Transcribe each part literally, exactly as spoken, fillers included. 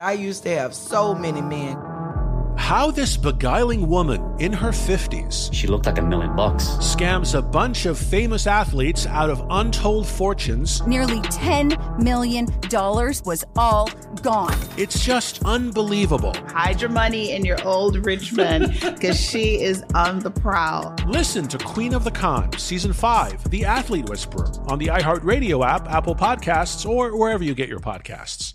I used to have so many men. How this beguiling woman in her fifties, she looked like a million bucks, scams a bunch of famous athletes out of untold fortunes. Nearly ten million dollars was all gone. It's just unbelievable. Hide your money in your old rich man, because she is on the prowl. Listen to Queen of the Con, Season five, The Athlete Whisperer, on the iHeartRadio app, Apple Podcasts, or wherever you get your podcasts.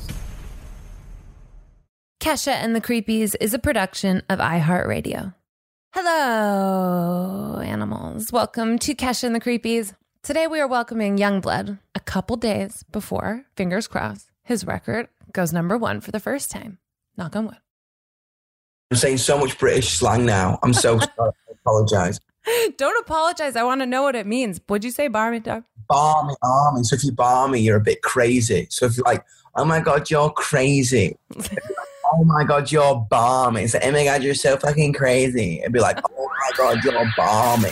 Kesha and the Creepies is a production of iHeartRadio. Hello, animals. Welcome to Kesha and the Creepies. Today we are welcoming Youngblood a couple days before, fingers crossed, his record goes number one for the first time. Knock on wood. I'm saying so much British slang now. I'm so sorry. I apologize. Don't apologize. I want to know what it means. What'd you say, barmy, dog? Barmy, army. So if you're barmy, you're a bit crazy. So if you're like, oh my God, you're crazy. Oh my God, you're balmy. It's like, oh my God, you're so fucking crazy. It'd be like, oh my God, you're balmy.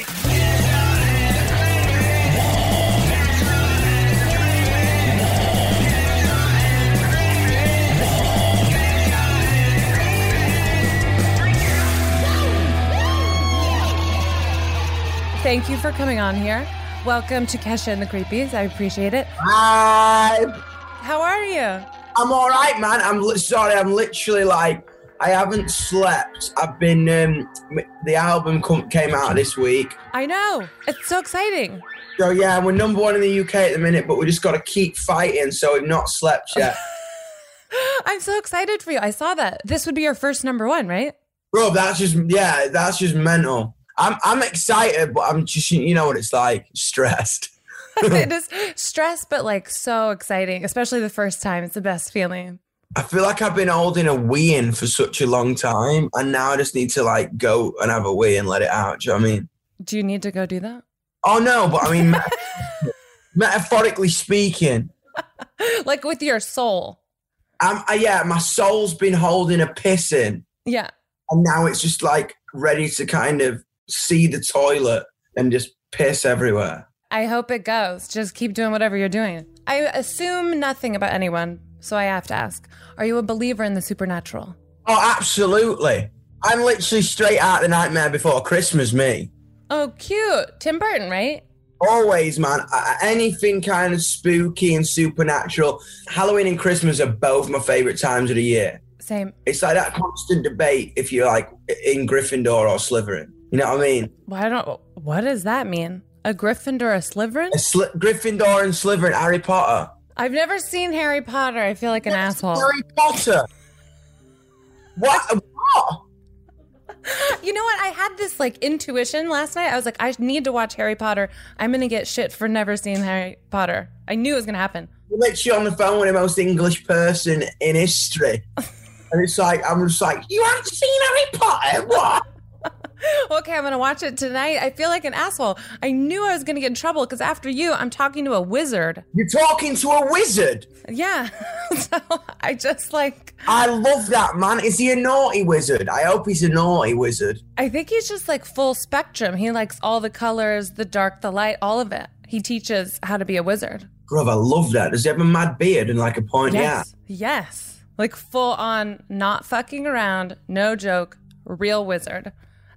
Thank you for coming on here. Welcome to Kesha and the Creepies. I appreciate it. Hi. How are you? I'm all right, man. I'm li- sorry. I'm literally like, I haven't slept. I've been, um, the album com- came out this week. I know. It's so exciting. So yeah, we're number one in the U K at the minute, but we just got to keep fighting. So we've not slept yet. I'm so excited for you. I saw that. This would be your first number one, right? Bro, that's just, yeah, that's just mental. I'm, I'm excited, but I'm just, you know what it's like, stressed. It is stress, but like so exciting, especially the first time. It's the best feeling. I feel like I've been holding a wee in for such a long time, and now I just need to like go and have a wee and let it out. Do you know what I mean? Do you need to go do that? Oh no, but I mean, metaphorically speaking, like with your soul. Um, yeah, my soul's been holding a piss in. Yeah, and now it's just like ready to kind of see the toilet and just piss everywhere. I hope it goes. Just keep doing whatever you're doing. I assume nothing about anyone, so I have to ask. Are you a believer in the supernatural? Oh, absolutely. I'm literally straight out of The Nightmare Before Christmas, me. Oh, cute. Tim Burton, right? Always, man. Anything kind of spooky and supernatural. Halloween and Christmas are both my favourite times of the year. Same. It's like that constant debate if you're like in Gryffindor or Slytherin. You know what I mean? Well, I don't. What does that mean? A Gryffindor, a Slytherin? A Sli- Gryffindor and Slytherin, Harry Potter. I've never seen Harry Potter. I feel like an asshole. Harry Potter. What? What? You know what? I had this like intuition last night. I was like, I need to watch Harry Potter. I'm going to get shit for never seeing Harry Potter. I knew it was going to happen. You're literally on the phone with the most English person in history. And it's like, I'm just like, you haven't seen Harry Potter? What? Okay, I'm going to watch it tonight. I feel like an asshole. I knew I was going to get in trouble because after you, I'm talking to a wizard. You're talking to a wizard? Yeah. So I just like... I love that, man. Is he a naughty wizard? I hope he's a naughty wizard. I think he's just like full spectrum. He likes all the colors, the dark, the light, all of it. He teaches how to be a wizard. Brother, I love that. Does he have a mad beard and like a point? Yes. Yeah. Yes. Like full on, not fucking around, no joke, real wizard.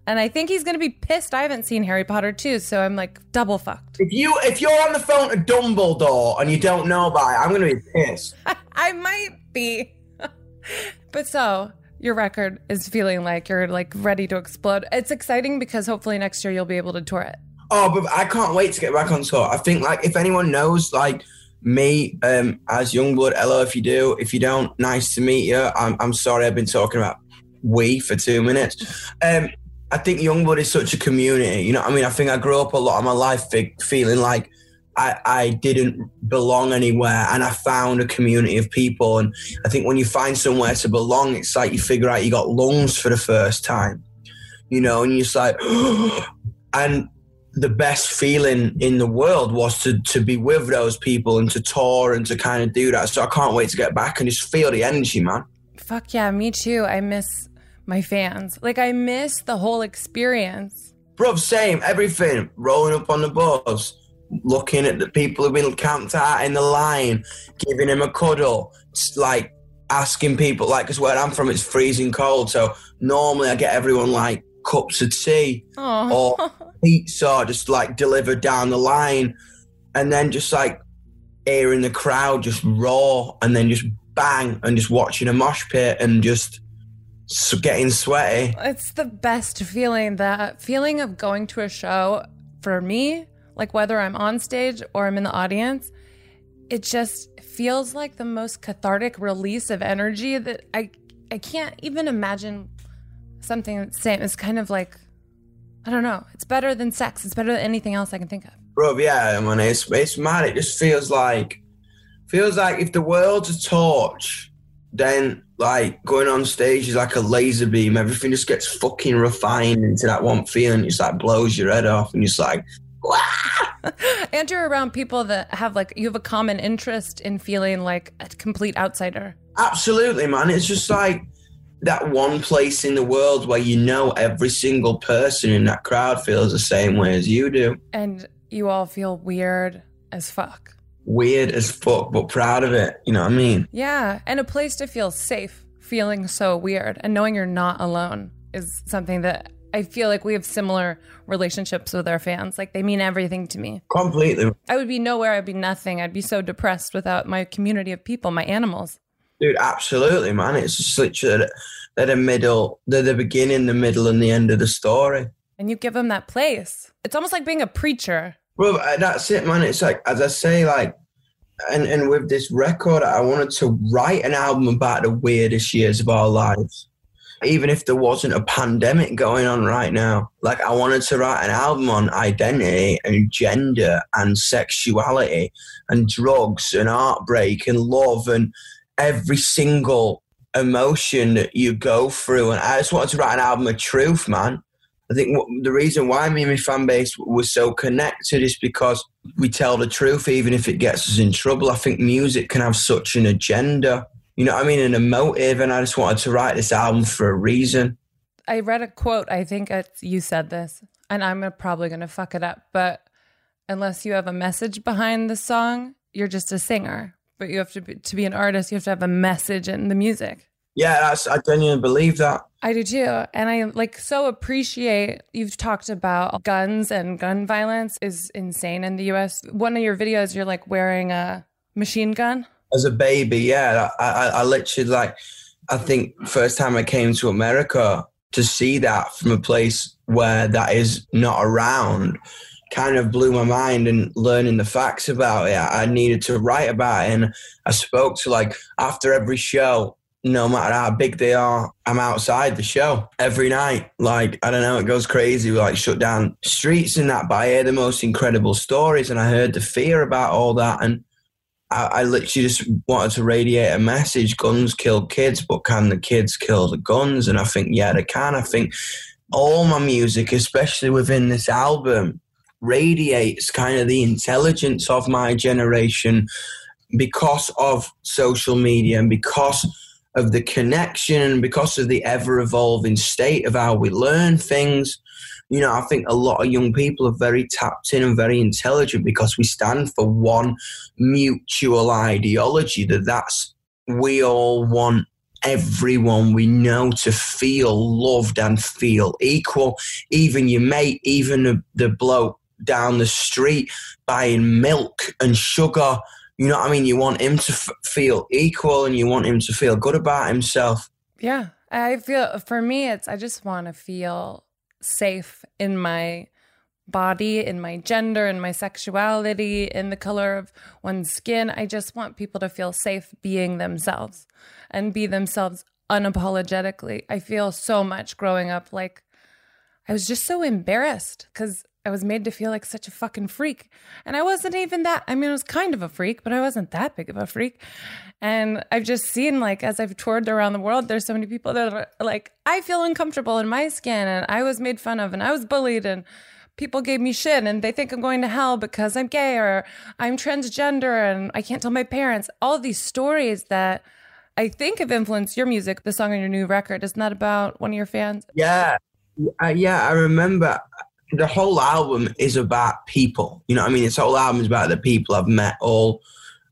And I think he's going to be pissed I haven't seen Harry Potter two, so I'm like double fucked. If, you, if you're on the phone to Dumbledore and you don't know about it, I'm going to be pissed. I might be. But so your record is feeling like you're like ready to explode. It's exciting because hopefully next year you'll be able to tour it. Oh, but I can't wait to get back on tour. I think like if anyone knows like me um, as Youngblood, hello if you do. If you don't, nice to meet you. I'm, I'm sorry I've been talking about we for two minutes. Um I think Youngblood is such a community, you know what I mean? I think I grew up a lot of my life feeling like I, I didn't belong anywhere, and I found a community of people. And I think when you find somewhere to belong, it's like you figure out you got lungs for the first time, you know, and you're just like, and the best feeling in the world was to, to be with those people and to tour and to kind of do that. So I can't wait to get back and just feel the energy, man. Fuck yeah, me too. I miss... my fans. Like, I miss the whole experience. Bruv, same. Everything. Rolling up on the bus, looking at the people who've been camped out in the line, giving him a cuddle, just, like, asking people, like, because where I'm from, it's freezing cold, so normally I get everyone, like, cups of tea Aww. Or pizza just, like, delivered down the line, and then just, like, hearing the crowd just roar, and then just bang, and just watching a mosh pit, and just... so getting sweaty. It's the best feeling, that feeling of going to a show for me, like whether I'm on stage or I'm in the audience, it just feels like the most cathartic release of energy that I I can't even imagine something that's the same. It's kind of like, I don't know, it's better than sex. It's better than anything else I can think of. Bro, yeah, I mean, it's, it's mad. It just feels like, feels like if the world's a torch, then... like, going on stage is like a laser beam. Everything just gets fucking refined into that one feeling. It just, like, blows your head off and you're just like, wah! And you're around people that have, like, you have a common interest in feeling like a complete outsider. Absolutely, man. It's just, like, that one place in the world where you know every single person in that crowd feels the same way as you do. And you all feel weird as fuck. Weird as fuck, but proud of it. You know what I mean? Yeah, and a place to feel safe, feeling so weird, and knowing you're not alone is something that I feel like we have similar relationships with our fans. Like, they mean everything to me. Completely. I would be nowhere. I'd be nothing. I'd be so depressed without my community of people, my animals. Dude, absolutely, man. It's just literally they're the middle, they're the beginning, the middle, and the end of the story. And you give them that place. It's almost like being a preacher. Well, that's it, man. It's like, as I say, like, and, and with this record, I wanted to write an album about the weirdest years of our lives. Even if there wasn't a pandemic going on right now. Like, I wanted to write an album on identity and gender and sexuality and drugs and heartbreak and love and every single emotion that you go through. And I just wanted to write an album of truth, man. I think the reason why me and my fan base were so connected is because we tell the truth, even if it gets us in trouble. I think music can have such an agenda, you know what I mean, and a motive, and I just wanted to write this album for a reason. I read a quote, I think it's, you said this, and I'm probably going to fuck it up, but unless you have a message behind the song, you're just a singer. But you have to be, to be an artist, you have to have a message in the music. Yeah, that's, I genuinely believe that. I do too. And I like so appreciate, you've talked about guns, and gun violence is insane in the U S. One of your videos, you're like wearing a machine gun. As a baby, yeah. I, I, I literally like, I think first time I came to America, to see that from a place where that is not around kind of blew my mind, and learning the facts about it. I needed to write about it. And I spoke to like, after every show, no matter how big they are, I'm outside the show every night. Like, I don't know, it goes crazy. We like shut down streets and that, but I hear the most incredible stories, and I heard the fear about all that. And I, I literally just wanted to radiate a message. Guns kill kids, but can the kids kill the guns? And I think, yeah, they can. I think all my music, especially within this album, radiates kind of the intelligence of my generation because of social media and because of the connection and because of the ever-evolving state of how we learn things. You know, I think a lot of young people are very tapped in and very intelligent because we stand for one mutual ideology, that that's we all want everyone we know to feel loved and feel equal. Even your mate, even the, the bloke down the street buying milk and sugar, you know what I mean? You want him to f- feel equal and you want him to feel good about himself. Yeah. I feel, for me, it's, I just want to feel safe in my body, in my gender, in my sexuality, in the color of one's skin. I just want people to feel safe being themselves and be themselves unapologetically. I feel so much growing up, like I was just so embarrassed because I was made to feel like such a fucking freak. And I wasn't even that. I mean, I was kind of a freak, but I wasn't that big of a freak. And I've just seen, like, as I've toured around the world, there's so many people that are like, I feel uncomfortable in my skin and I was made fun of and I was bullied and people gave me shit and they think I'm going to hell because I'm gay or I'm transgender and I can't tell my parents. All these stories that I think have influenced your music. The song on your new record is not about one of your fans. Yeah. Uh, yeah, I remember. The whole album is about people. You know what I mean? This whole album is about the people I've met all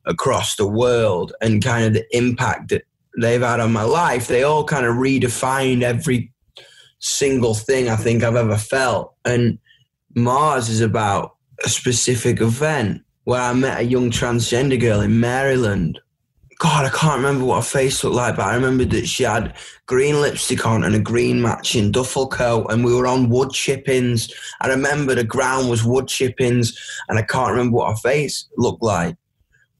across the world and kind of the impact that they've had on my life. They all kind of redefined every single thing I think I've ever felt. And Mars is about a specific event where I met a young transgender girl in Maryland. God, I can't remember what her face looked like, but I remember that she had green lipstick on and a green matching duffel coat, and we were on wood chippings. I remember the ground was wood chippings, and I can't remember what her face looked like.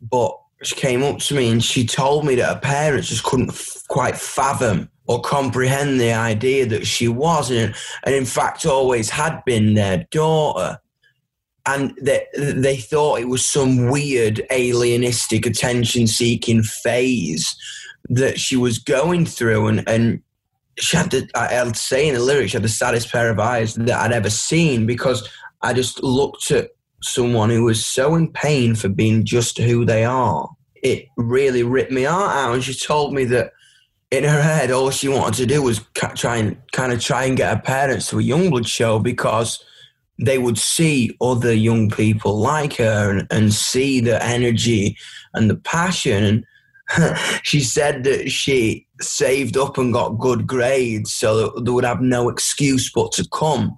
But she came up to me and she told me that her parents just couldn't f- quite fathom or comprehend the idea that she wasn't, and in fact always had been their daughter. And they, they thought it was some weird alienistic attention-seeking phase that she was going through. And, and she had the, I'll say in the lyrics, she had the saddest pair of eyes that I'd ever seen, because I just looked at someone who was so in pain for being just who they are. It really ripped my heart out. And she told me that in her head, all she wanted to do was try and kind of try and get her parents to a Youngblood show because they would see other young people like her and, and see the energy and the passion. And she said that she saved up and got good grades so that they would have no excuse but to come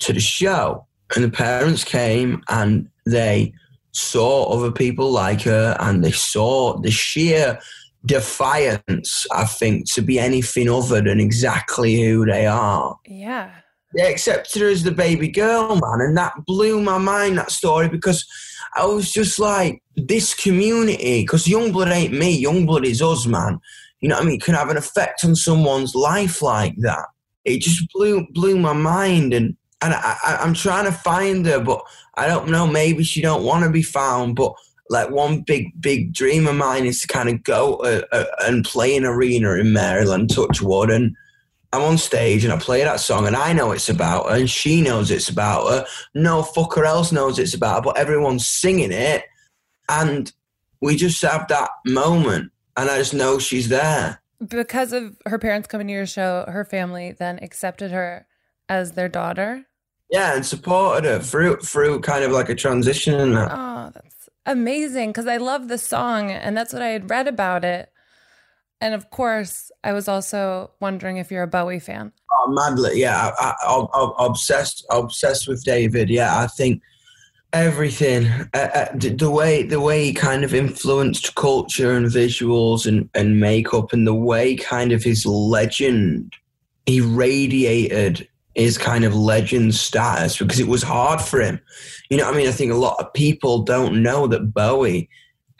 to the show. And the parents came and they saw other people like her, and they saw the sheer defiance, I think, to be anything other than exactly who they are. Yeah. They accepted her as the baby girl, man. And that blew my mind, that story, because I was just like, this community, because Youngblood ain't me, Youngblood is us, man. You know what I mean? It can have an effect on someone's life like that. It just blew blew my mind. And, and I, I, I'm trying to find her, but I don't know. Maybe she don't want to be found. But like one big, big dream of mine is to kind of go uh, uh, and play an arena in Maryland, touch wood, and I'm on stage and I play that song and I know it's about her and she knows it's about her. No fucker else knows it's about her, but everyone's singing it. And we just have that moment and I just know she's there. Because of her parents coming to your show, her family then accepted her as their daughter? Yeah, and supported her through, through kind of like a transition and that. Oh, that's amazing, because I love the song and that's what I had read about it. And of course, I was also wondering if you're a Bowie fan. Oh, madly, yeah. I, I, I'm obsessed, obsessed with David. Yeah, I think everything, uh, uh, the way the way he kind of influenced culture and visuals and, and makeup, and the way kind of his legend, he radiated his kind of legend status, because it was hard for him. You know what I mean? I think a lot of people don't know that Bowie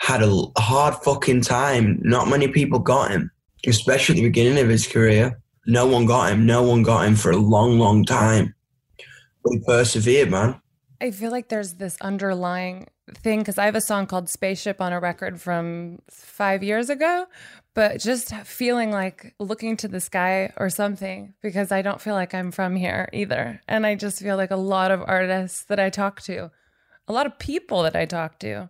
had a hard fucking time. Not many people got him, especially at the beginning of his career. No one got him. No one got him for a long, long time. But he persevered, man. I feel like there's this underlying thing, because I have a song called Spaceship on a record from five years ago. but just feeling like looking to the sky or something, because I don't feel like I'm from here either. And I just feel like a lot of artists that I talk to, a lot of people that I talk to,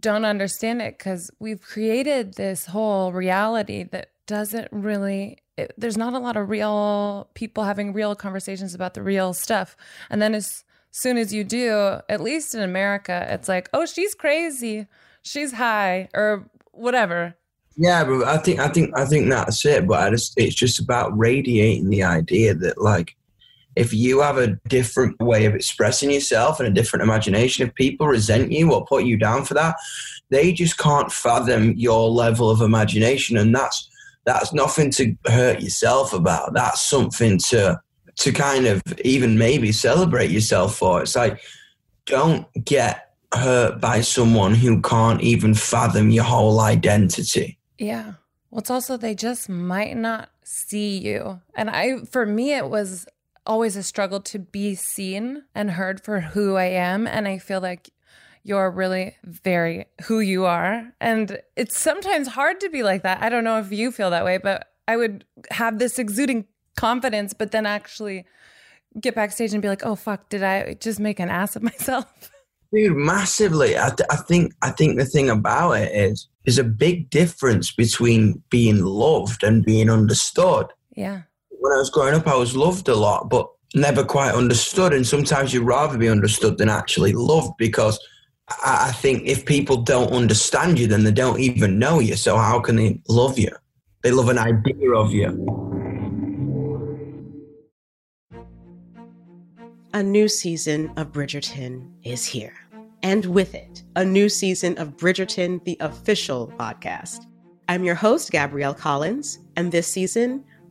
don't understand it, because we've created this whole reality that doesn't really, it, there's not a lot of real people having real conversations about the real stuff. And then as soon as you do, at least in America, it's like, oh, she's crazy, she's high, or whatever. Yeah, but I think I think I think that's it. But I just, it's just about radiating the idea that, like, if you have a different way of expressing yourself and a different imagination, if people resent you or put you down for that, they just can't fathom your level of imagination. And that's that's nothing to hurt yourself about. That's something to to kind of even maybe celebrate yourself for. It's like, don't get hurt by someone who can't even fathom your whole identity. Yeah. Well, it's also, they just might not see you. And I, for me, it was always a struggle to be seen and heard for who I am. And I feel like you're really very who you are. And it's sometimes hard to be like that. I don't know if you feel that way, but I would have this exuding confidence, but then actually get backstage and be like, oh, fuck, did I just make an ass of myself? Dude, massively. I, th- I think I think the thing about it is there's a big difference between being loved and being understood. Yeah. When I was growing up, I was loved a lot, but never quite understood. And sometimes you'd rather be understood than actually loved, because I, I think if people don't understand you, then they don't even know you. So how can they love you? They love an idea of you. A new season of Bridgerton is here. And with it, a new season of Bridgerton, the official podcast. I'm your host, Gabby Collins, and this season,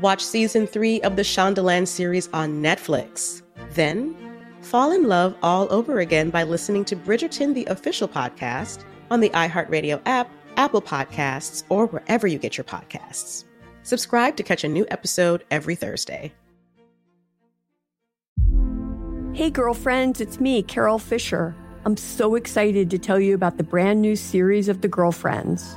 Watch season three of the Shondaland series on Netflix. Then, fall in love all over again by listening to Bridgerton, the official podcast, on the iHeartRadio app, Apple Podcasts, or wherever you get your podcasts. Subscribe to catch a new episode every Thursday. Hey, girlfriends, it's me, Carol Fisher. I'm so excited to tell you about the brand new series of The Girlfriends.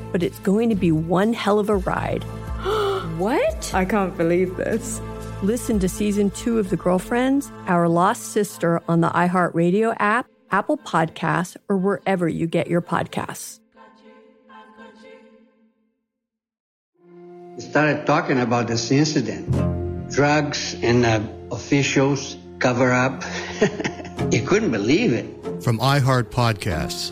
but it's going to be one hell of a ride. What? I can't believe this. Listen to season two of The Girlfriends, Our Lost Sister, on the iHeartRadio app, Apple Podcasts, or wherever you get your podcasts. We started talking about this incident. Drugs and uh, officials cover up. You couldn't believe it. From iHeart Podcasts.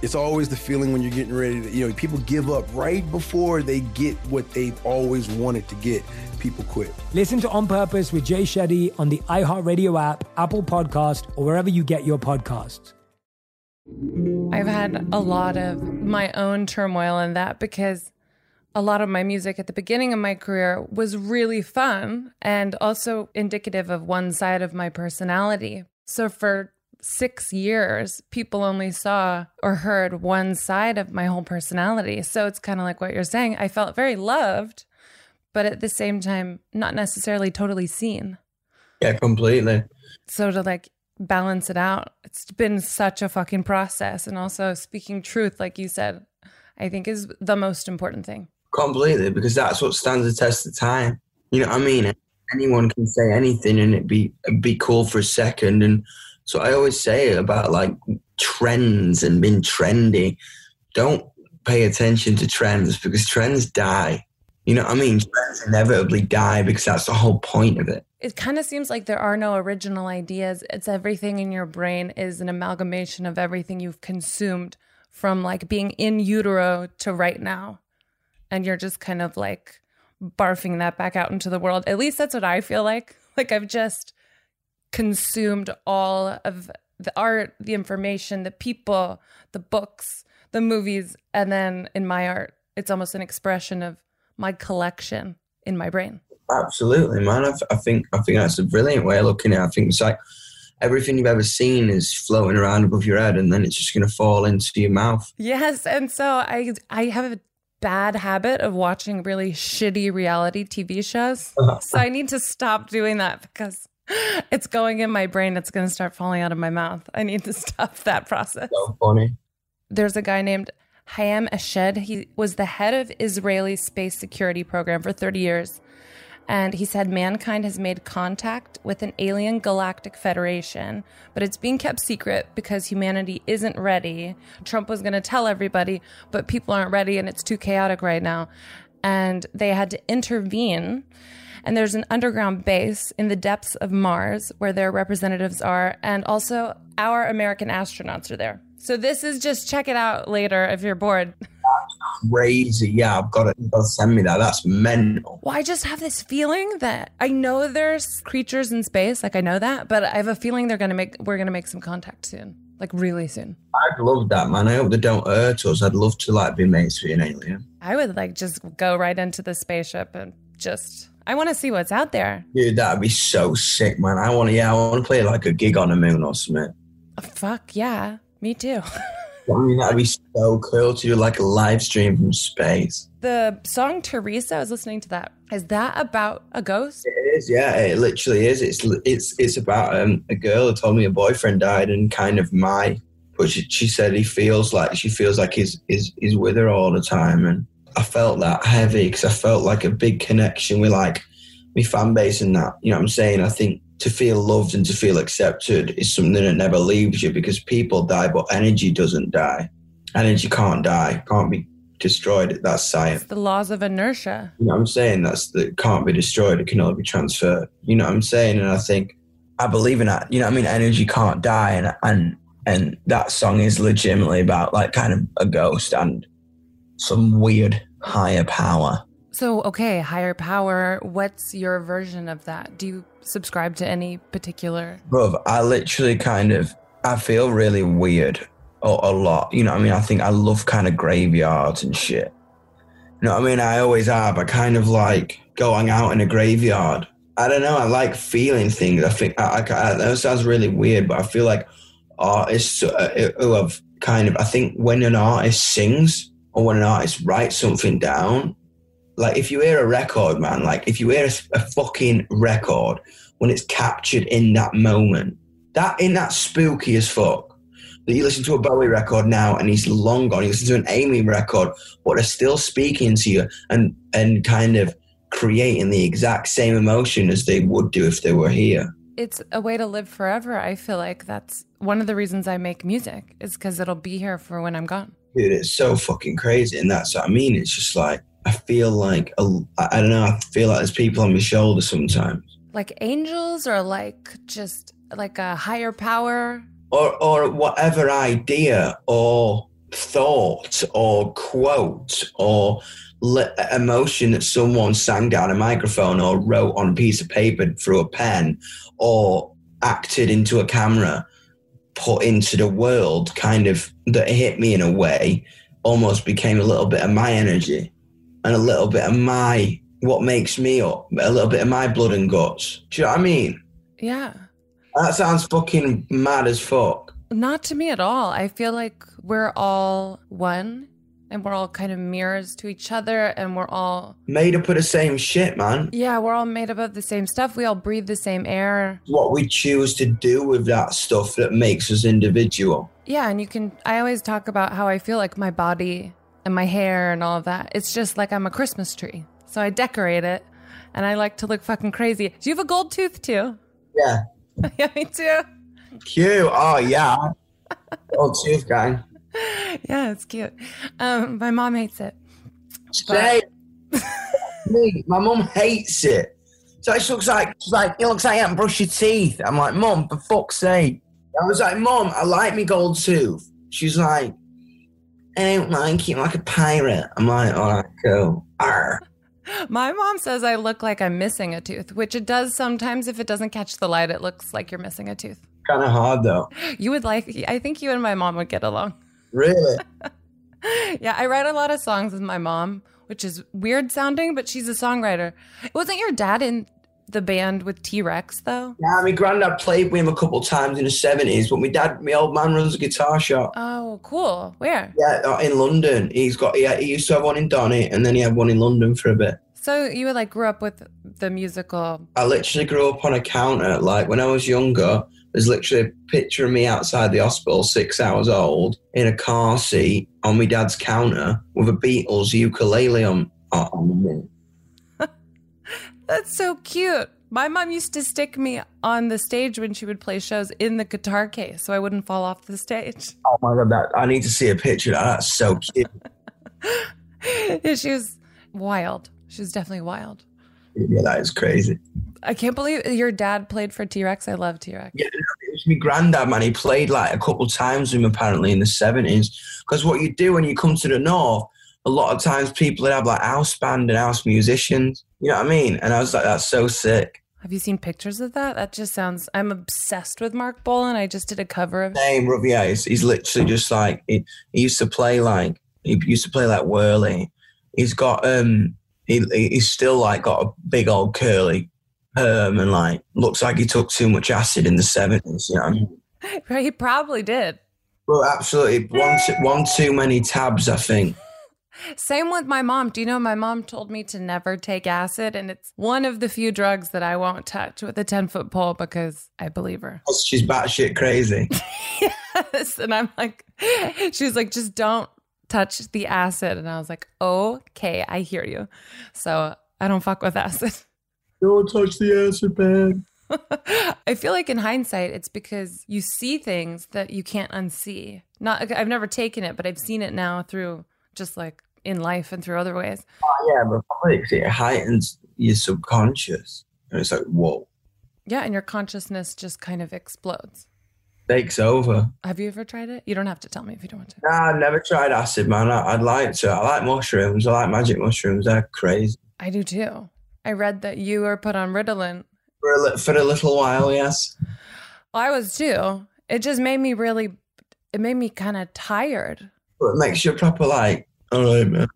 It's always the feeling when you're getting ready to, you know, people give up right before they get what they've always wanted to get. People quit. Listen to On Purpose with Jay Shetty on the iHeartRadio app, Apple Podcast, or wherever you get your podcasts. I've had a lot of my own turmoil in that because a lot of my music at the beginning of my career was really fun and also indicative of one side of my personality. So for six years, people only saw or heard one side of my whole personality. So it's kind of like what you're saying. I felt very loved, but at the same time, not necessarily totally seen. Yeah, completely. So to like balance it out, it's been such a fucking process. And also speaking truth, like you said, I think is the most important thing. Completely, because that's what stands the test of time. You know what I mean? Anyone can say anything and it be be cool for a second. And so I always say about like trends and being trendy, don't pay attention to trends because trends die. You know what I mean? Trends inevitably die because that's the whole point of it. It kind of seems like there are no original ideas. It's everything in your brain is an amalgamation of everything you've consumed from like being in utero to right now. And you're just kind of like barfing that back out into the world. At least that's what I feel like. Like I've just consumed all of the art, the information, the people, the books, the movies. And then in my art, it's almost an expression of my collection in my brain. Absolutely, man. I, I think I think that's a brilliant way of looking at it. I think it's like everything you've ever seen is floating around above your head and then it's just going to fall into your mouth. Yes, and so I I have a bad habit of watching really shitty reality T V shows. So I need to stop doing that because it's going in my brain. It's going to start falling out of my mouth. I need to stop that process. So funny. There's a guy named Hayam Eshed. He was the head of Israeli space security program for thirty years. And he said, mankind has made contact with an alien galactic federation, but it's being kept secret because humanity isn't ready. Trump was going to tell everybody, but people aren't ready and it's too chaotic right now. And they had to intervene. And there's an underground base in the depths of Mars where their representatives are. And also our American astronauts are there. So this is just check it out later if you're bored. That's crazy. Yeah, I've got it. You've got to send me that. That's mental. Well, I just have this feeling that I know there's creatures in space. Like I know that, but I have a feeling they're going to make, we're going to make some contact soon. Like really soon. I'd love that, man. I hope they don't hurt us. I'd love to like be mates with an alien. I would like just go right into the spaceship and just, I want to see what's out there. Dude, that'd be so sick, man. I want to, yeah, I want to play like a gig on the moon or something. Oh, fuck yeah. Me too. I mean, that'd be so cool to do like a live stream from space. The song Teresa, I was listening to that. Is that about a ghost? It is, yeah. It literally is. It's it's it's about um, a girl who told me her boyfriend died and kind of my, but she, she said he feels like, she feels like he's, he's, he's with her all the time. And I felt that heavy because I felt like a big connection with like my fan base and that. You know what I'm saying? I think to feel loved and to feel accepted is something that never leaves you because people die, but energy doesn't die. Energy can't die, can't be destroyed. That's science. It's the laws of inertia. You know what I'm saying? That's that can't be destroyed. It can only be transferred. You know what I'm saying? And I think I believe in that. You know what I mean? Energy can't die. And and and that song is legitimately about like kind of a ghost and some weird higher power. So, okay, higher power. What's your version of that? Do you subscribe to any particular? Bruv, I literally kind of, I feel really weird a, a lot. You know what I mean? I think I love kind of graveyards and shit. You know what I mean? I always have. I kind of like going out in a graveyard. I don't know. I like feeling things. I think I, I, I, that sounds really weird, but I feel like artists uh, who have kind of, I think when an artist sings or when an artist writes something down, like if you hear a record, man, like if you hear a, a fucking record, when it's captured in that moment, that in that spooky as fuck, that you listen to a Bowie record now and he's long gone, you listen to an Amy record, but they're still speaking to you and, and kind of creating the exact same emotion as they would do if they were here. It's a way to live forever. I feel like that's one of the reasons I make music, is because it'll be here for when I'm gone. Dude, it's so fucking crazy. And that's what I mean. It's just like, I feel like, a, I don't know, I feel like there's people on my shoulder sometimes. Like angels, or like just like a higher power? Or or whatever idea or thought or quote or le- emotion that someone sang down a microphone or wrote on a piece of paper through a pen or acted into a camera, put into the world, kind of, that hit me in a way, almost became a little bit of my energy. And a little bit of my, what makes me up, a little bit of my blood and guts. Do you know what I mean? Yeah. That sounds fucking mad as fuck. Not to me at all. I feel like we're all one and we're all kind of mirrors to each other and we're all... made up of the same shit, man. Yeah, we're all made up of the same stuff. We all breathe the same air. What we choose to do with that stuff that makes us individual. Yeah, and you can... I always talk about how I feel like my body... and my hair and all of that. It's just like I'm a Christmas tree. So I decorate it and I like to look fucking crazy. Do you have a gold tooth too? Yeah. Yeah, me too. Cute. Oh, yeah. Gold tooth guy. Yeah, it's cute. Um, my mom hates it. But... me, my mom hates it. So she looks like, she's like, it looks like you haven't brushed your teeth. I'm like, Mom, for fuck's sake. I was like, Mom, I like me gold tooth. She's like, I don't like you, I'm like a pirate. I'm like, all right, cool. Arr. My mom says I look like I'm missing a tooth, which it does sometimes. If it doesn't catch the light, it looks like you're missing a tooth. Kind of hard, though. You would like, I think you and my mom would get along. Really? Yeah, I write a lot of songs with my mom, which is weird sounding, but she's a songwriter. Wasn't your dad in the band with T-Rex, though? Yeah, my granddad played with him a couple times in the seventies, but my dad, my old man, runs a guitar shop. Oh, cool. Where? Yeah, in London. He's got, he, he used to have one in Donny, and then he had one in London for a bit. So you, like, grew up with the musical... I literally grew up on a counter. Like, when I was younger, there's literally a picture of me outside the hospital, six hours old, in a car seat on my dad's counter with a Beatles ukulele on, on me. That's so cute. My mom used to stick me on the stage when she would play shows in the guitar case so I wouldn't fall off the stage. Oh, my God. That, I need to see a picture of that. That's so cute. Yeah, she was wild. She was definitely wild. Yeah, that is crazy. I can't believe your dad played for T-Rex. I love T-Rex. Yeah, it was my granddad, man. He played like a couple times with him apparently in the seventies. Because what you do when you come to the North, a lot of times people that have like house band and house musicians. You know what I mean? And I was like, that's so sick. Have you seen pictures of that? That just sounds... I'm obsessed with Mark Bolan. I just did a cover of... Same, yeah. He's, he's literally just like... He, he used to play like... He used to play like Whirly. He's got... um, he, He's still like got a big old curly perm and like... Looks like he took too much acid in the seventies, you know what I mean? Right, he probably did. Well, absolutely. One, one too many tabs, I think. Same with my mom. Do you know my mom told me to never take acid? And it's one of the few drugs that I won't touch with a ten-foot pole because I believe her. She's batshit crazy. Yes. And I'm like, she's like, just don't touch the acid. And I was like, okay, I hear you. So I don't fuck with acid. Don't touch the acid, man. I feel like in hindsight, it's because you see things that you can't unsee. Not, I've never taken it, but I've seen it now through just like in life and through other ways. Oh, yeah, but politics, it heightens your subconscious. And it's like, whoa. Yeah, and your consciousness just kind of explodes. takes over. Have you ever tried it? You don't have to tell me if you don't want to. Nah, I've never tried acid, man. I, I'd like to. I like mushrooms. I like magic mushrooms. They're crazy. I do too. I read that you were put on Ritalin. For a, li- for a little while, yes. Well, I was too. It just made me really, it made me kind of tired. Well, it makes you proper like, all right, man.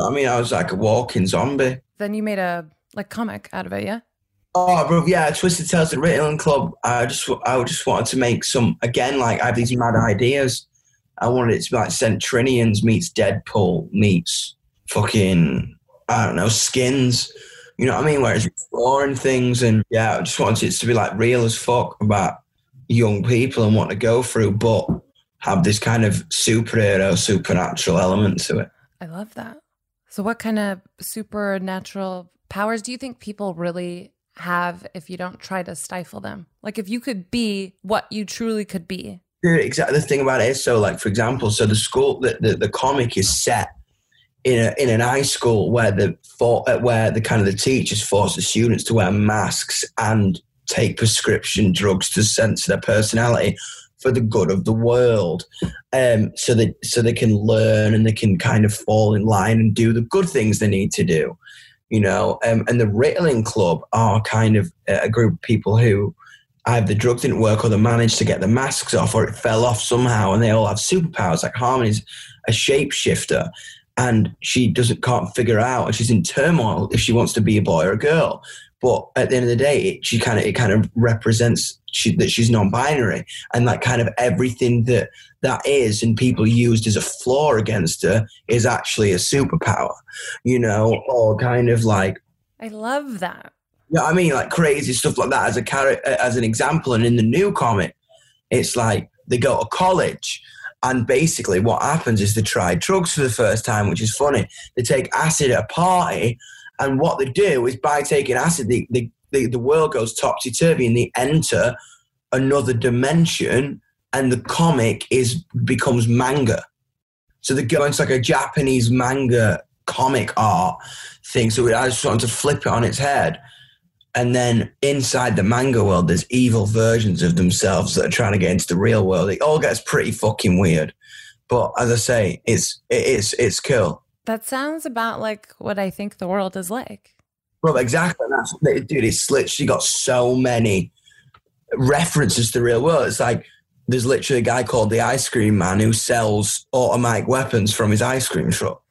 I mean, I was like a walking zombie. Then you made a like comic out of it, yeah? Oh, bro, yeah, Twisted Tales at Ritalin Club. I just I just wanted to make some, again, like, I have these mad ideas. I wanted it to be like Centrinians meets Deadpool meets fucking, I don't know, Skins. You know what I mean? Where it's exploring things. And, yeah, I just wanted it to be, like, real as fuck about young people and what to go through, but have this kind of superhero, supernatural element to it. I love that. So what kind of supernatural powers do you think people really have if you don't try to stifle them? Like if you could be what you truly could be. Yeah, exactly. The thing about it is, so like for example, so the school, the, the, the comic is set in a, in an high school where the for, where the kind of the teachers force the students to wear masks and take prescription drugs to censor their personality for the good of the world, um, so that so they can learn and they can kind of fall in line and do the good things they need to do. You know, um, and the Ritalin Club are kind of a group of people who either the drug didn't work or they managed to get the masks off or it fell off somehow, and they all have superpowers. Like Harmony's a shapeshifter and she doesn't can't figure out, and she's in turmoil if she wants to be a boy or a girl. But at the end of the day, it, she kind of it kind of represents she, that she's non-binary, and that kind of everything that that is and people used as a flaw against her is actually a superpower, you know, or kind of like. I love that. Yeah, you know I mean, like crazy stuff like that as a character, as an example. And in the new comic, it's like they go to college. And basically what happens is they try drugs for the first time, which is funny. They take acid at a party. And what they do is by taking acid, the, the, the, the world goes topsy-turvy and they enter another dimension, and the comic is becomes manga. So they go into like a Japanese manga comic art thing. So I just wanted to flip it on its head. And then inside the manga world, there's evil versions of themselves that are trying to get into the real world. It all gets pretty fucking weird. But as I say, it's it's it's cool. That sounds about like what I think the world is like. Well, exactly. That's, dude, it's literally got so many references to the real world. It's like there's literally a guy called the Ice Cream Man who sells automatic weapons from his ice cream truck.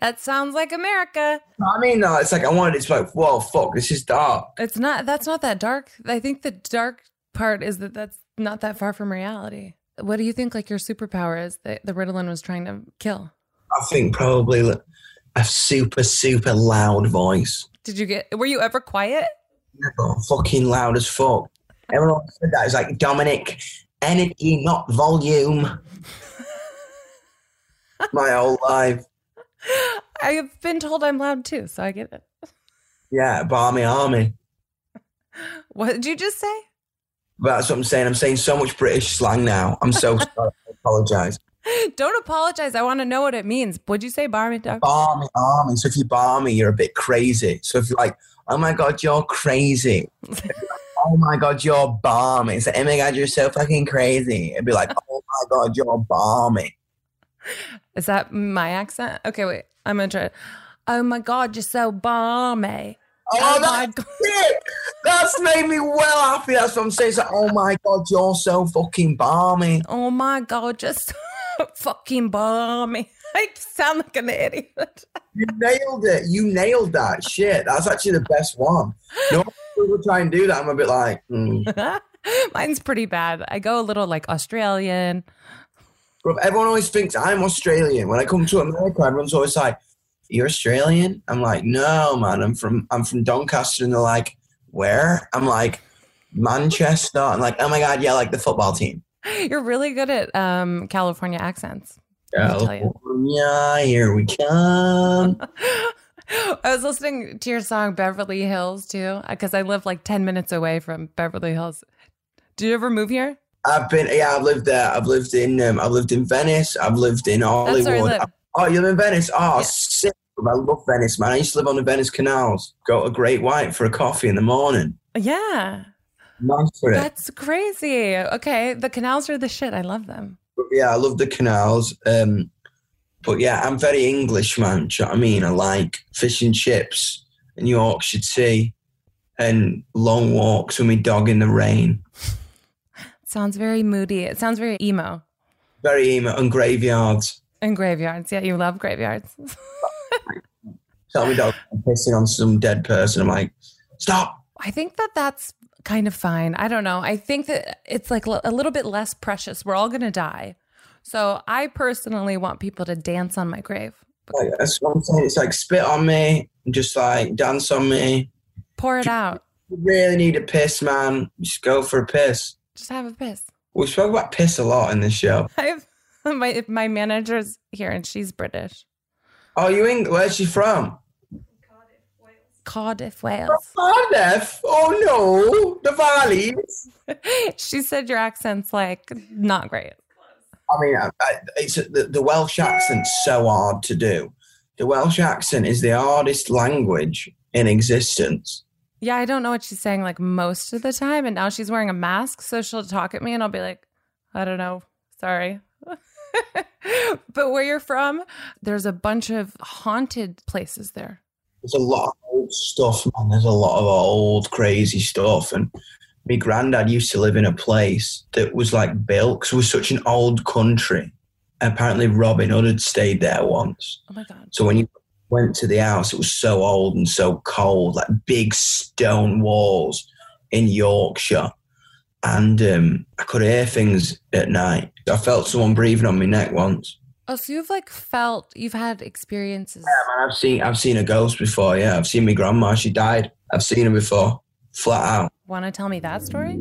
That sounds like America. I mean, no, it's like I wanted it to be like, whoa, fuck, this is dark. It's not, that's not that dark. I think the dark part is that that's not that far from reality. What do you think like your superpower is that the Ritalin was trying to kill? I think probably a super, super loud voice. Did you get, were you ever quiet? Never, fucking loud as fuck. Everyone said that. It's like, Dominic, energy, not volume. My whole life. I have been told I'm loud too, so I get it. Yeah, barmy army. What did you just say? That's what I'm saying. I'm saying so much British slang now. I'm so sorry. I apologize. Don't apologize. I want to know what it means. Would you say barmy? Doctor? Barmy, army. So if you're barmy, you're a bit crazy. So if you're like, oh my God, you're crazy. Like, oh my God, you're barmy. It's like, oh my God, you're so fucking crazy. It'd be like, oh my God, you're barmy. Is that my accent? Okay, wait. I'm going to try it. Oh my God, you're so barmy. Oh, oh my God. It. That's made me well happy. That's what I'm saying. It's like, oh my God, you're so fucking barmy. Oh my God, just. Fucking barmy. I sound like an idiot. You nailed it. You nailed that shit. That's actually the best one. No people try and do that. I'm a bit like, mm. Mine's pretty bad. I go a little like Australian. Bro, everyone always thinks I'm Australian. When I come to America, everyone's always like, "You're Australian?" I'm like, "No, man. I'm from I'm from Doncaster." And they're like, "Where?" I'm like, "Manchester." I'm like, "Oh my God, yeah, like the football team." You're really good at um, California accents. California, here we come. I was listening to your song Beverly Hills, too, because I live like ten minutes away from Beverly Hills. Did you ever move here? I've been, yeah, I've lived there. I've lived in, um, I've lived in Venice. I've lived in Hollywood. Live. Oh, you live in Venice? Oh, yeah. Sick. I love Venice, man. I used to live on the Venice canals. Go to Great White for a coffee in the morning. Yeah. Mad for it. That's crazy. Okay, the canals are the shit. I love them. But yeah, I love the canals. Um, but yeah, I'm very English, man. Do you know what I mean? I like fish and chips and Yorkshire tea and long walks with my dog in the rain. Sounds very moody. It sounds very emo. Very emo. And graveyards. And graveyards. Yeah, you love graveyards. Tell me, dog, I'm pissing on some dead person. I'm like, stop. I think that that's kind of fine. I don't know. I think that it's like a little bit less precious. We're all going to die. So I personally want people to dance on my grave. Like, that's what I'm saying. It's like spit on me and just like dance on me. Pour it out. You really need a piss, man. Just go for a piss. Just have a piss. We spoke about piss a lot in this show. I've, my my manager's here and she's British. Oh, you English? Where's she from? Cardiff, Wales. Cardiff, Wales. Cardiff? Oh, no. The valleys. She said your accent's, like, not great. I mean, I, I, it's the, the Welsh accent's so hard to do. The Welsh accent is the hardest language in existence. Yeah, I don't know what she's saying, like, most of the time. And now she's wearing a mask, so she'll talk at me and I'll be like, I don't know. Sorry. But where you're from, there's a bunch of haunted places there. There's a lot of old stuff, man. There's a lot of old crazy stuff. And my granddad used to live in a place that was like built because it was such an old country. And apparently Robin Hood had stayed there once. Oh my God. So when you went to the house, it was so old and so cold, like big stone walls in Yorkshire. And um, I could hear things at night. I felt someone breathing on my neck once. Oh, so you've like felt, you've had experiences. Yeah, man, I've seen, I've seen a ghost before, yeah. I've seen my grandma, she died. I've seen her before, flat out. Want to tell me that story?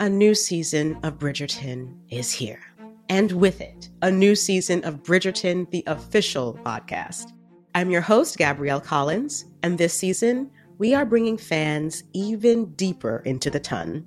A new season of Bridgerton is here. And with it, a new season of Bridgerton, the official podcast. I'm your host, Gabrielle Collins, and this season, we are bringing fans even deeper into the ton.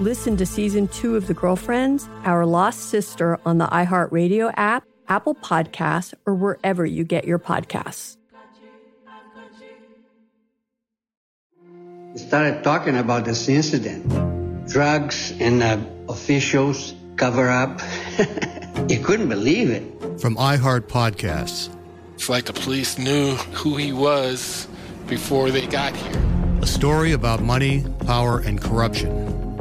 Listen to season two of The Girlfriends, Our Lost Sister on the iHeartRadio app, Apple Podcasts, or wherever you get your podcasts. We started talking about this incident. Drugs and uh, officials cover up. You couldn't believe it. From iHeart Podcasts. It's like the police knew who he was before they got here. A story about money, power, and corruption.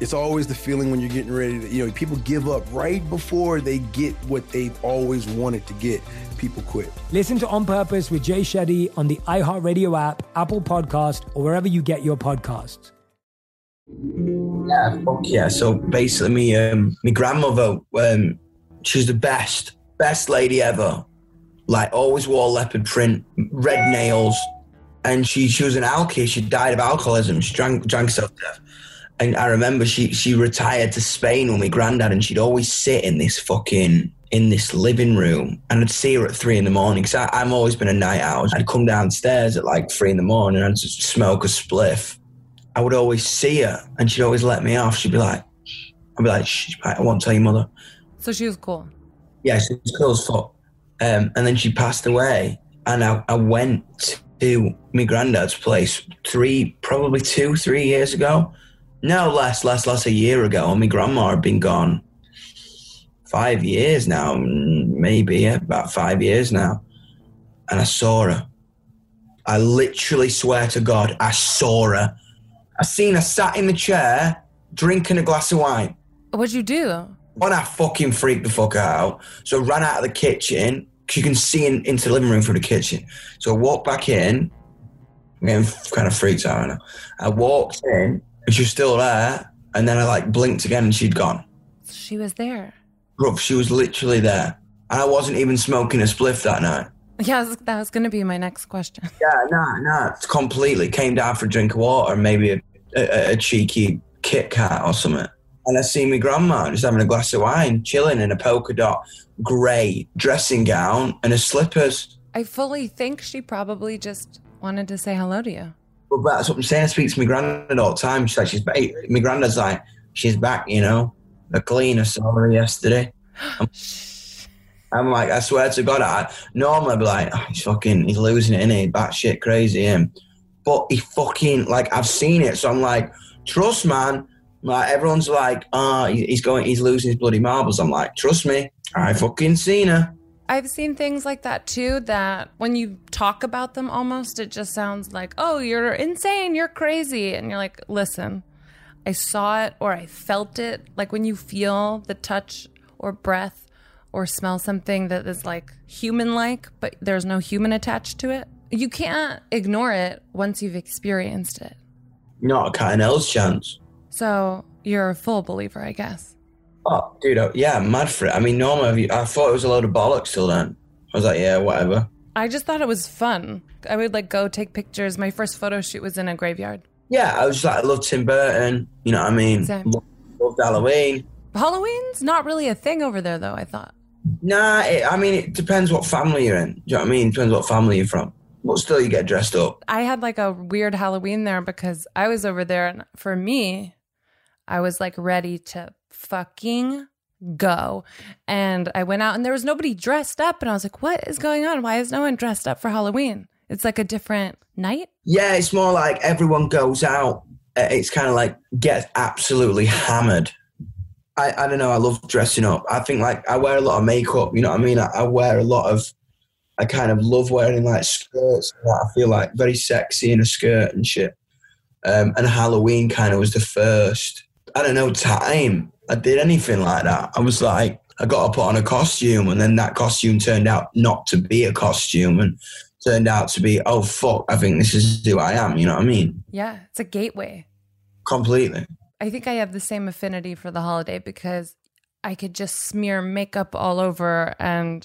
It's always the feeling when you're getting ready to, you know, people give up right before they get what they've always wanted to get. People quit. Listen to On Purpose with Jay Shetty on the iHeartRadio app, Apple Podcast, or wherever you get your podcasts. Yeah, fuck yeah. So basically, me, um, my grandmother, um, she's the best, best lady ever. Like, always wore leopard print, red nails. And she, she was an alky. She died of alcoholism. She drank, drank herself to death. And I remember she, she retired to Spain with my granddad, and she'd always sit in this fucking, in this living room. And I'd see her at three in the morning, because I've always been a night owl. I'd come downstairs at like three in the morning and I'd just smoke a spliff. I would always see her, and she'd always let me off. She'd be like, I'd be like, shh, I won't tell your mother. So she was cool? Yeah, she was cool as fuck. Um, and then she passed away, and I, I went to my granddad's place three, probably two, three years ago. No, less, less, less a year ago. And my grandma had been gone five years now, maybe, yeah, about five years now. And I saw her. I literally swear to God, I saw her. I seen her sat in the chair, drinking a glass of wine. What'd you do? When I fucking freaked the fuck out. So I ran out of the kitchen. You can see in, into the living room from the kitchen. So I walked back in. I'm getting kind of freaked out right now. I walked in. And she was still there, and then I like blinked again and she'd gone. She was there. Ruff, she was literally there. And I wasn't even smoking a spliff that night. Yeah, that was going to be my next question. Yeah, nah, nah, completely. Came down for a drink of water, maybe a, a, a cheeky Kit Kat or something. And I see my grandma just having a glass of wine, chilling in a polka dot, grey dressing gown and her slippers. I fully think she probably just wanted to say hello to you. But that's what I'm saying. I speak to my granddad all the time. She's like, she's back. My granddad's like, she's back, you know. The cleaner saw her yesterday. I'm, I'm like, I swear to God, I normally I'd be like, oh, he's fucking, he's losing it, isn't he? Batshit crazy, him. But he fucking, like, I've seen it. So I'm like, trust, man. Like, everyone's like, ah, oh, he's going, he's losing his bloody marbles. I'm like, trust me, I fucking seen her. I've seen things like that, too, that when you talk about them almost, it just sounds like, oh, you're insane, you're crazy. And you're like, listen, I saw it or I felt it. Like when you feel the touch or breath or smell something that is like human-like, but there's no human attached to it, you can't ignore it once you've experienced it. Not a cat in hell's chance. So you're a full believer, I guess. Oh, dude, I, yeah, I'm mad for it. I mean, normally, I thought it was a load of bollocks till then. I was like, yeah, whatever. I just thought it was fun. I would, like, go take pictures. My first photo shoot was in a graveyard. Yeah, I was just like, I love Tim Burton. You know what I mean? Same. Loved, loved Halloween. Halloween's not really a thing over there, though, I thought. Nah, it, I mean, it depends what family you're in. Do you know what I mean? It depends what family you're from. But still, you get dressed up. I had, like, a weird Halloween there because I was over there, and for me, I was, like, ready to fucking go. And I went out and there was nobody dressed up. And I was like, what is going on? Why is no one dressed up for Halloween? It's like a different night. Yeah, it's more like everyone goes out. It's kind of like gets absolutely hammered. I, I don't know. I love dressing up. I think like I wear a lot of makeup. You know what I mean? I, I wear a lot of I kind of love wearing like skirts. I feel like very sexy in a skirt and shit. Um, and Halloween kind of was the first, I don't know, time I did anything like that. I was like, I got to put on a costume, and then that costume turned out not to be a costume and turned out to be, oh, fuck, I think this is who I am. You know what I mean? Yeah, it's a gateway. Completely. I think I have the same affinity for the holiday because I could just smear makeup all over and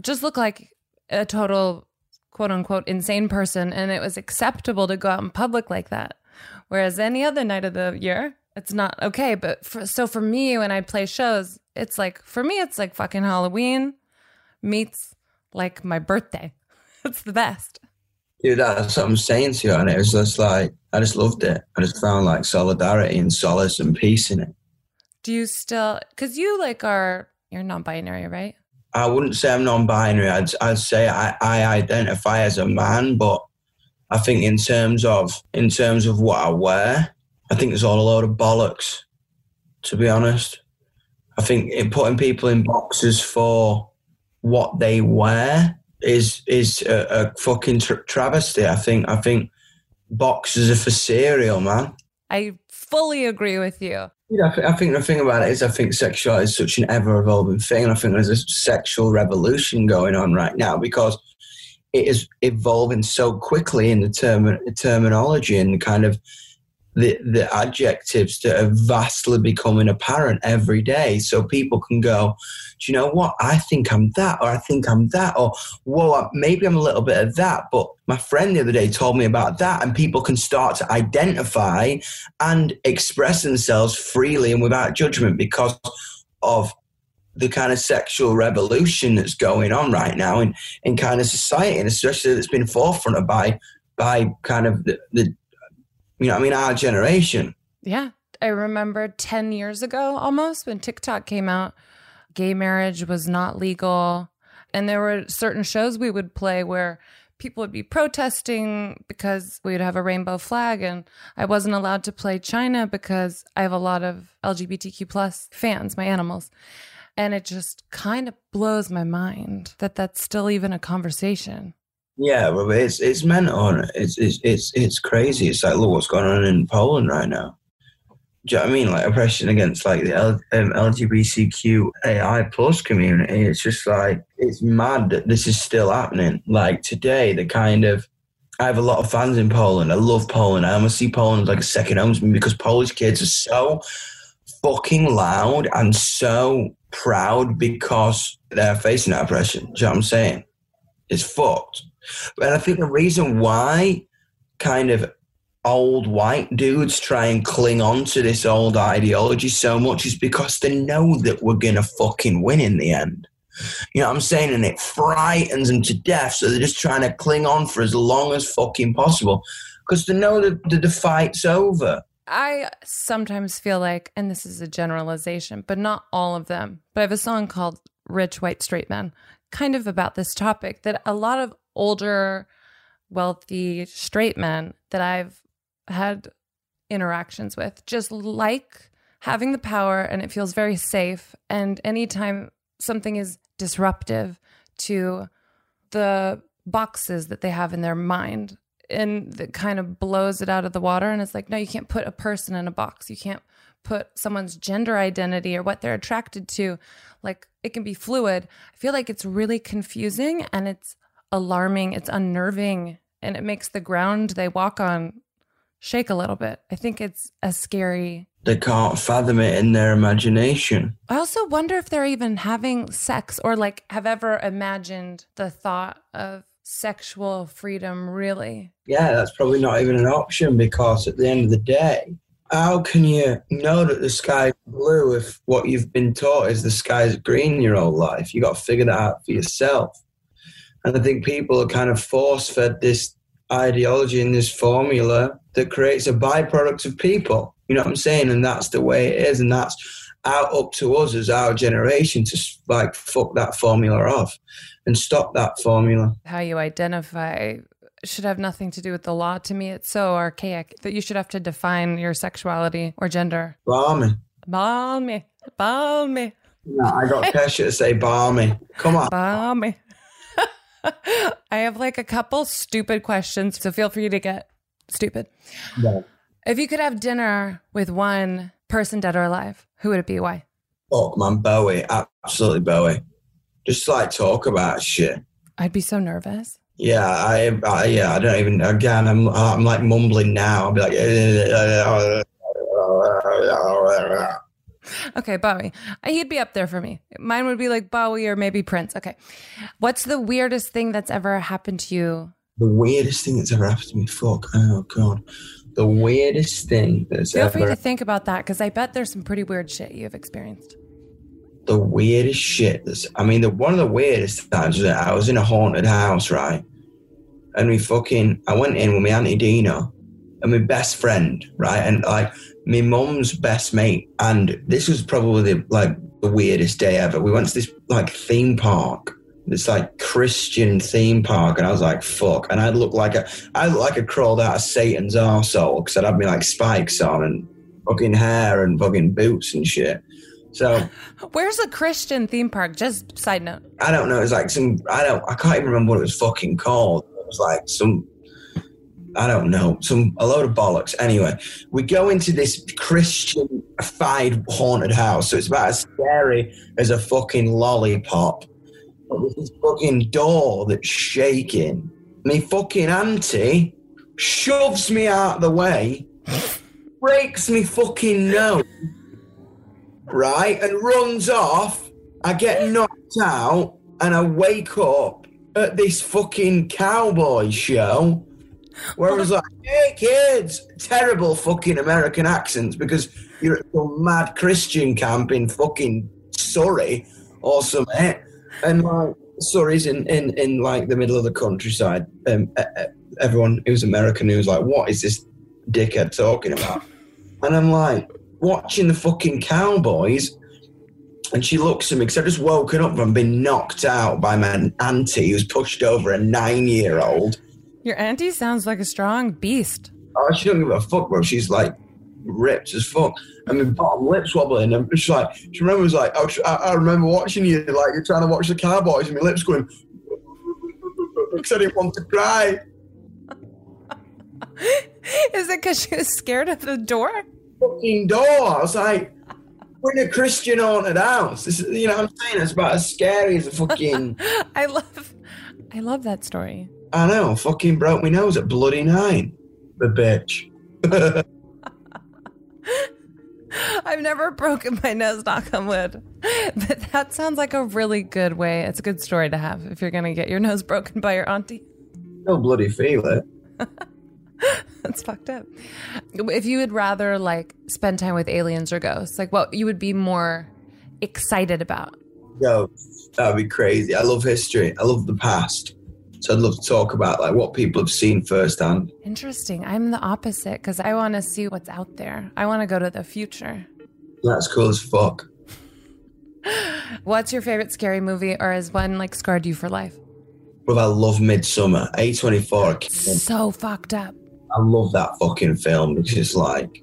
just look like a total quote unquote insane person. And it was acceptable to go out in public like that. Whereas any other night of the year, it's not okay. But for, so for me, when I play shows, it's like, for me, it's like fucking Halloween meets like my birthday. It's the best. Dude, that's what I'm saying to you. And it was just like, I just loved it. I just found like solidarity and solace and peace in it. Do you still, because you like are, you're non-binary, right? I wouldn't say I'm non-binary. I'd, I'd say I, I identify as a man, but I think in terms of in terms of what I wear, I think there's all a load of bollocks, to be honest. I think it, putting people in boxes for what they wear is is a, a fucking tra- travesty. I think I think boxes are for cereal, man. I fully agree with you. You know, I, th- I think the thing about it is I think sexuality is such an ever-evolving thing, and I think there's a sexual revolution going on right now because it is evolving so quickly in the term- terminology and the kind of the, the adjectives that are vastly becoming apparent every day. So people can go, do you know what? I think I'm that, or I think I'm that, or whoa, maybe I'm a little bit of that, but my friend the other day told me about that, and people can start to identify and express themselves freely and without judgment because of the kind of sexual revolution that's going on right now in, in kind of society, and especially that's been forefronted by, by kind of the, the, you know what I mean, our generation. Yeah. I remember ten years ago almost when TikTok came out, gay marriage was not legal. And there were certain shows we would play where people would be protesting because we'd have a rainbow flag, and I wasn't allowed to play China because I have a lot of L G B T Q plus fans, my animals. And it just kind of blows my mind that that's still even a conversation. Yeah, well, it's it's mental. It's it's it's it's crazy. It's like, look what's going on in Poland right now. Do you know what I mean? Like oppression against like the L- um, LGBTQAI plus community. It's just like, it's mad that this is still happening. Like today, the kind of, I have a lot of fans in Poland. I love Poland. I almost see Poland like a second home to me because Polish kids are so fucking loud and so proud because they're facing that oppression. Do you know what I'm saying? It's fucked. And I think the reason why kind of old white dudes try and cling on to this old ideology so much is because they know that we're going to fucking win in the end. You know what I'm saying? And it frightens them to death. So they're just trying to cling on for as long as fucking possible because they know that the fight's over. I sometimes feel like, and this is a generalization, but not all of them, but I have a song called Rich White Straight Men, kind of about this topic, that a lot of older, wealthy straight men that I've had interactions with just like having the power, and it feels very safe. And anytime something is disruptive to the boxes that they have in their mind, and that kind of blows it out of the water. And it's like, no, you can't put a person in a box. You can't put someone's gender identity or what they're attracted to. Like, it can be fluid. I feel like it's really confusing, and it's alarming. It's unnerving, and it makes the ground they walk on shake a little bit. I think it's a scary. They can't fathom it in their imagination. I also wonder if they're even having sex, or like have ever imagined the thought of sexual freedom, really. Yeah, that's probably not even an option, because at the end of the day, how can you know that the sky's blue if what you've been taught is the sky's green your whole life? You got to figure that out for yourself. And I think people are kind of force-fed this ideology and this formula that creates a byproduct of people. You know what I'm saying? And that's the way it is. And that's out up to us as our generation to like fuck that formula off and stop that formula. How you identify should have nothing to do with the law. To me, it's so archaic that you should have to define your sexuality or gender. Balmy. Balmy. Balmy. Yeah, I got Kesha to say balmy. Come on. Balmy. I have like a couple stupid questions, so feel free to get stupid. Yeah. If you could have dinner with one person, dead or alive, who would it be? Why? Oh, man, Bowie. Absolutely Bowie. Just like talk about shit. I'd be so nervous. Yeah, I, I yeah, I don't even, again, I'm I'm like mumbling now. I'll be like... Okay, Bowie. He'd be up there for me. Mine would be like Bowie or maybe Prince. Okay. What's the weirdest thing that's ever happened to you? The weirdest thing that's ever happened to me? Fuck. Oh, God. The weirdest thing that's Feel ever... Feel free to think about that, because I bet there's some pretty weird shit you've experienced. The weirdest shit that's... I mean, the one of the weirdest times was that I was in a haunted house, right? And we fucking... I went in with my Auntie Dino and my best friend, right? And, like... my mum's best mate, and this was probably the, like the weirdest day ever. We went to this like theme park, this like Christian theme park, and I was like, "Fuck!" And I looked like a, I looked like a crawled out of Satan's arsehole, because I'd had me like spikes on and fucking hair and fucking boots and shit. So, where's the Christian theme park? Just side note. I don't know. It was like some. I don't. I can't even remember what it was fucking called. It was like some. I don't know, some a load of bollocks. Anyway, we go into this Christian-fied haunted house, so it's about as scary as a fucking lollipop. But with this fucking door that's shaking, me fucking auntie shoves me out of the way, breaks me fucking nose, right, and runs off. I get knocked out, and I wake up at this fucking cowboy show, where I was like, hey, kids, terrible fucking American accents, because you're at some mad Christian camp in fucking Surrey or something. And like, Surrey's in, in, in like the middle of the countryside. Um, everyone who's American who's like, what is this dickhead talking about? And I'm like, watching the fucking cowboys. And she looks at me, because I've just woken up from being knocked out by my auntie who's pushed over a nine-year-old. Your auntie sounds like a strong beast. Oh, she don't give a fuck, bro. She's like ripped as fuck. I mean, bottom lips wobbling. And she's like, she remembers like, I, was, I, I remember watching you, like you're trying to watch the Cowboys, and my lips going, because I didn't want to cry. Is it because she was scared of the door? Fucking door. I was like, we're in a Christian haunted house. This is, you know what I'm saying? It's about as scary as a fucking. I love, I love that story. I know, fucking broke me nose at bloody nine. The bitch. I've never broken my nose, knock on wood. But that sounds like a really good way. It's a good story to have if you're going to get your nose broken by your auntie. No bloody feel it. That's fucked up. If you would rather, like, spend time with aliens or ghosts, like, what you would be more excited about? Ghosts. That would be crazy. I love history. I love the past. So I'd love to talk about like what people have seen firsthand. Interesting. I'm the opposite, because I want to see what's out there. I want to go to the future. That's cool as fuck. What's your favorite scary movie, or has one like scarred you for life? Well, I love Midsummer. A twenty-four. So fucked up. I love that fucking film, because it's like,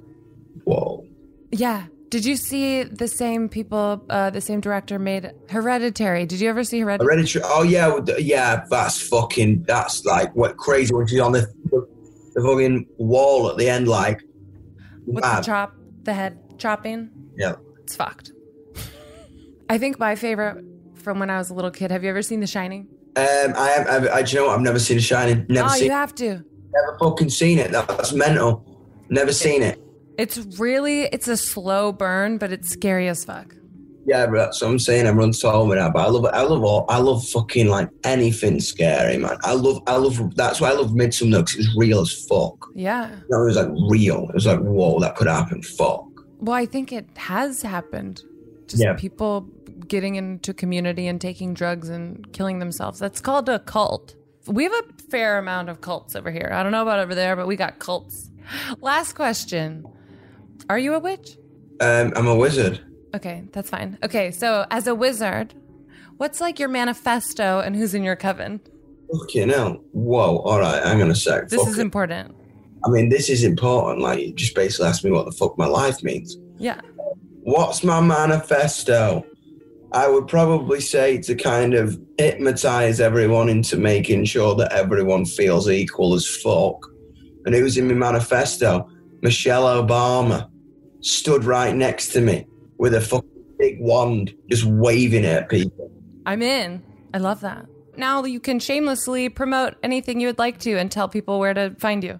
whoa. Yeah. Did you see the same people, uh, the same director made Hereditary? Did you ever see Hereditary? Hereditary. Oh, yeah. Yeah, that's fucking, that's like what crazy when she's on the, the fucking wall at the end, like. With the chop, the head chopping? Yeah. It's fucked. I think my favorite from when I was a little kid, have you ever seen The Shining? Um, I have, I've, I, do you know what? I've never seen The Shining. Never oh, seen you have to. Never fucking seen it. That's mental. Never seen it. It's really, it's a slow burn, but it's scary as fuck. Yeah, but that's what I'm saying. Everyone's told me that, but I love, I love all, I love fucking like anything scary, man. I love, I love, that's why I love Midsommar, because it's real as fuck. Yeah. You know, it was like real. It was like, whoa, that could happen. Fuck. Well, I think it has happened. Just yeah. People getting into community and taking drugs and killing themselves. That's called a cult. We have a fair amount of cults over here. I don't know about over there, but we got cults. Last question. Are you a witch? Um, I'm a wizard. Okay, that's fine. Okay, so as a wizard, what's like your manifesto and who's in your coven? Okay, now, whoa, all right, hang on a sec. This fuck is it. important. I mean, this is important. Like, you just basically asked me what the fuck my life means. Yeah. What's my manifesto? I would probably say to kind of hypnotize everyone into making sure that everyone feels equal as fuck. And it was in my manifesto. Michelle Obama stood right next to me with a fucking big wand, just waving it at people. I'm in. I love that. Now you can shamelessly promote anything you would like to and tell people where to find you.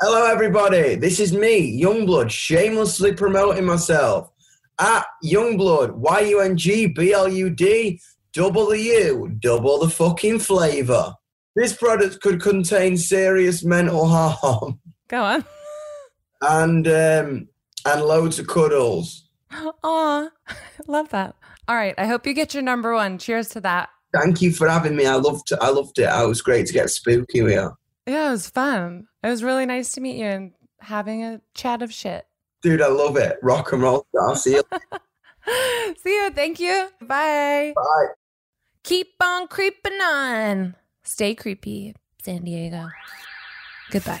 Hello, everybody. This is me, Youngblood, shamelessly promoting myself. At Youngblood, Y U N G B L U D, double the U, double the fucking flavour. This product could contain serious mental harm. Go on. And um, and loads of cuddles. Aw, love that. All right, I hope you get your number one. Cheers to that. Thank you for having me. I loved, I loved it. It was great to get spooky here. Yeah, it was fun. It was really nice to meet you and having a chat of shit. Dude, I love it. Rock and roll. I'll see you. See you. Thank you. Bye. Bye. Keep on creeping on. Stay creepy, San Diego. Goodbye.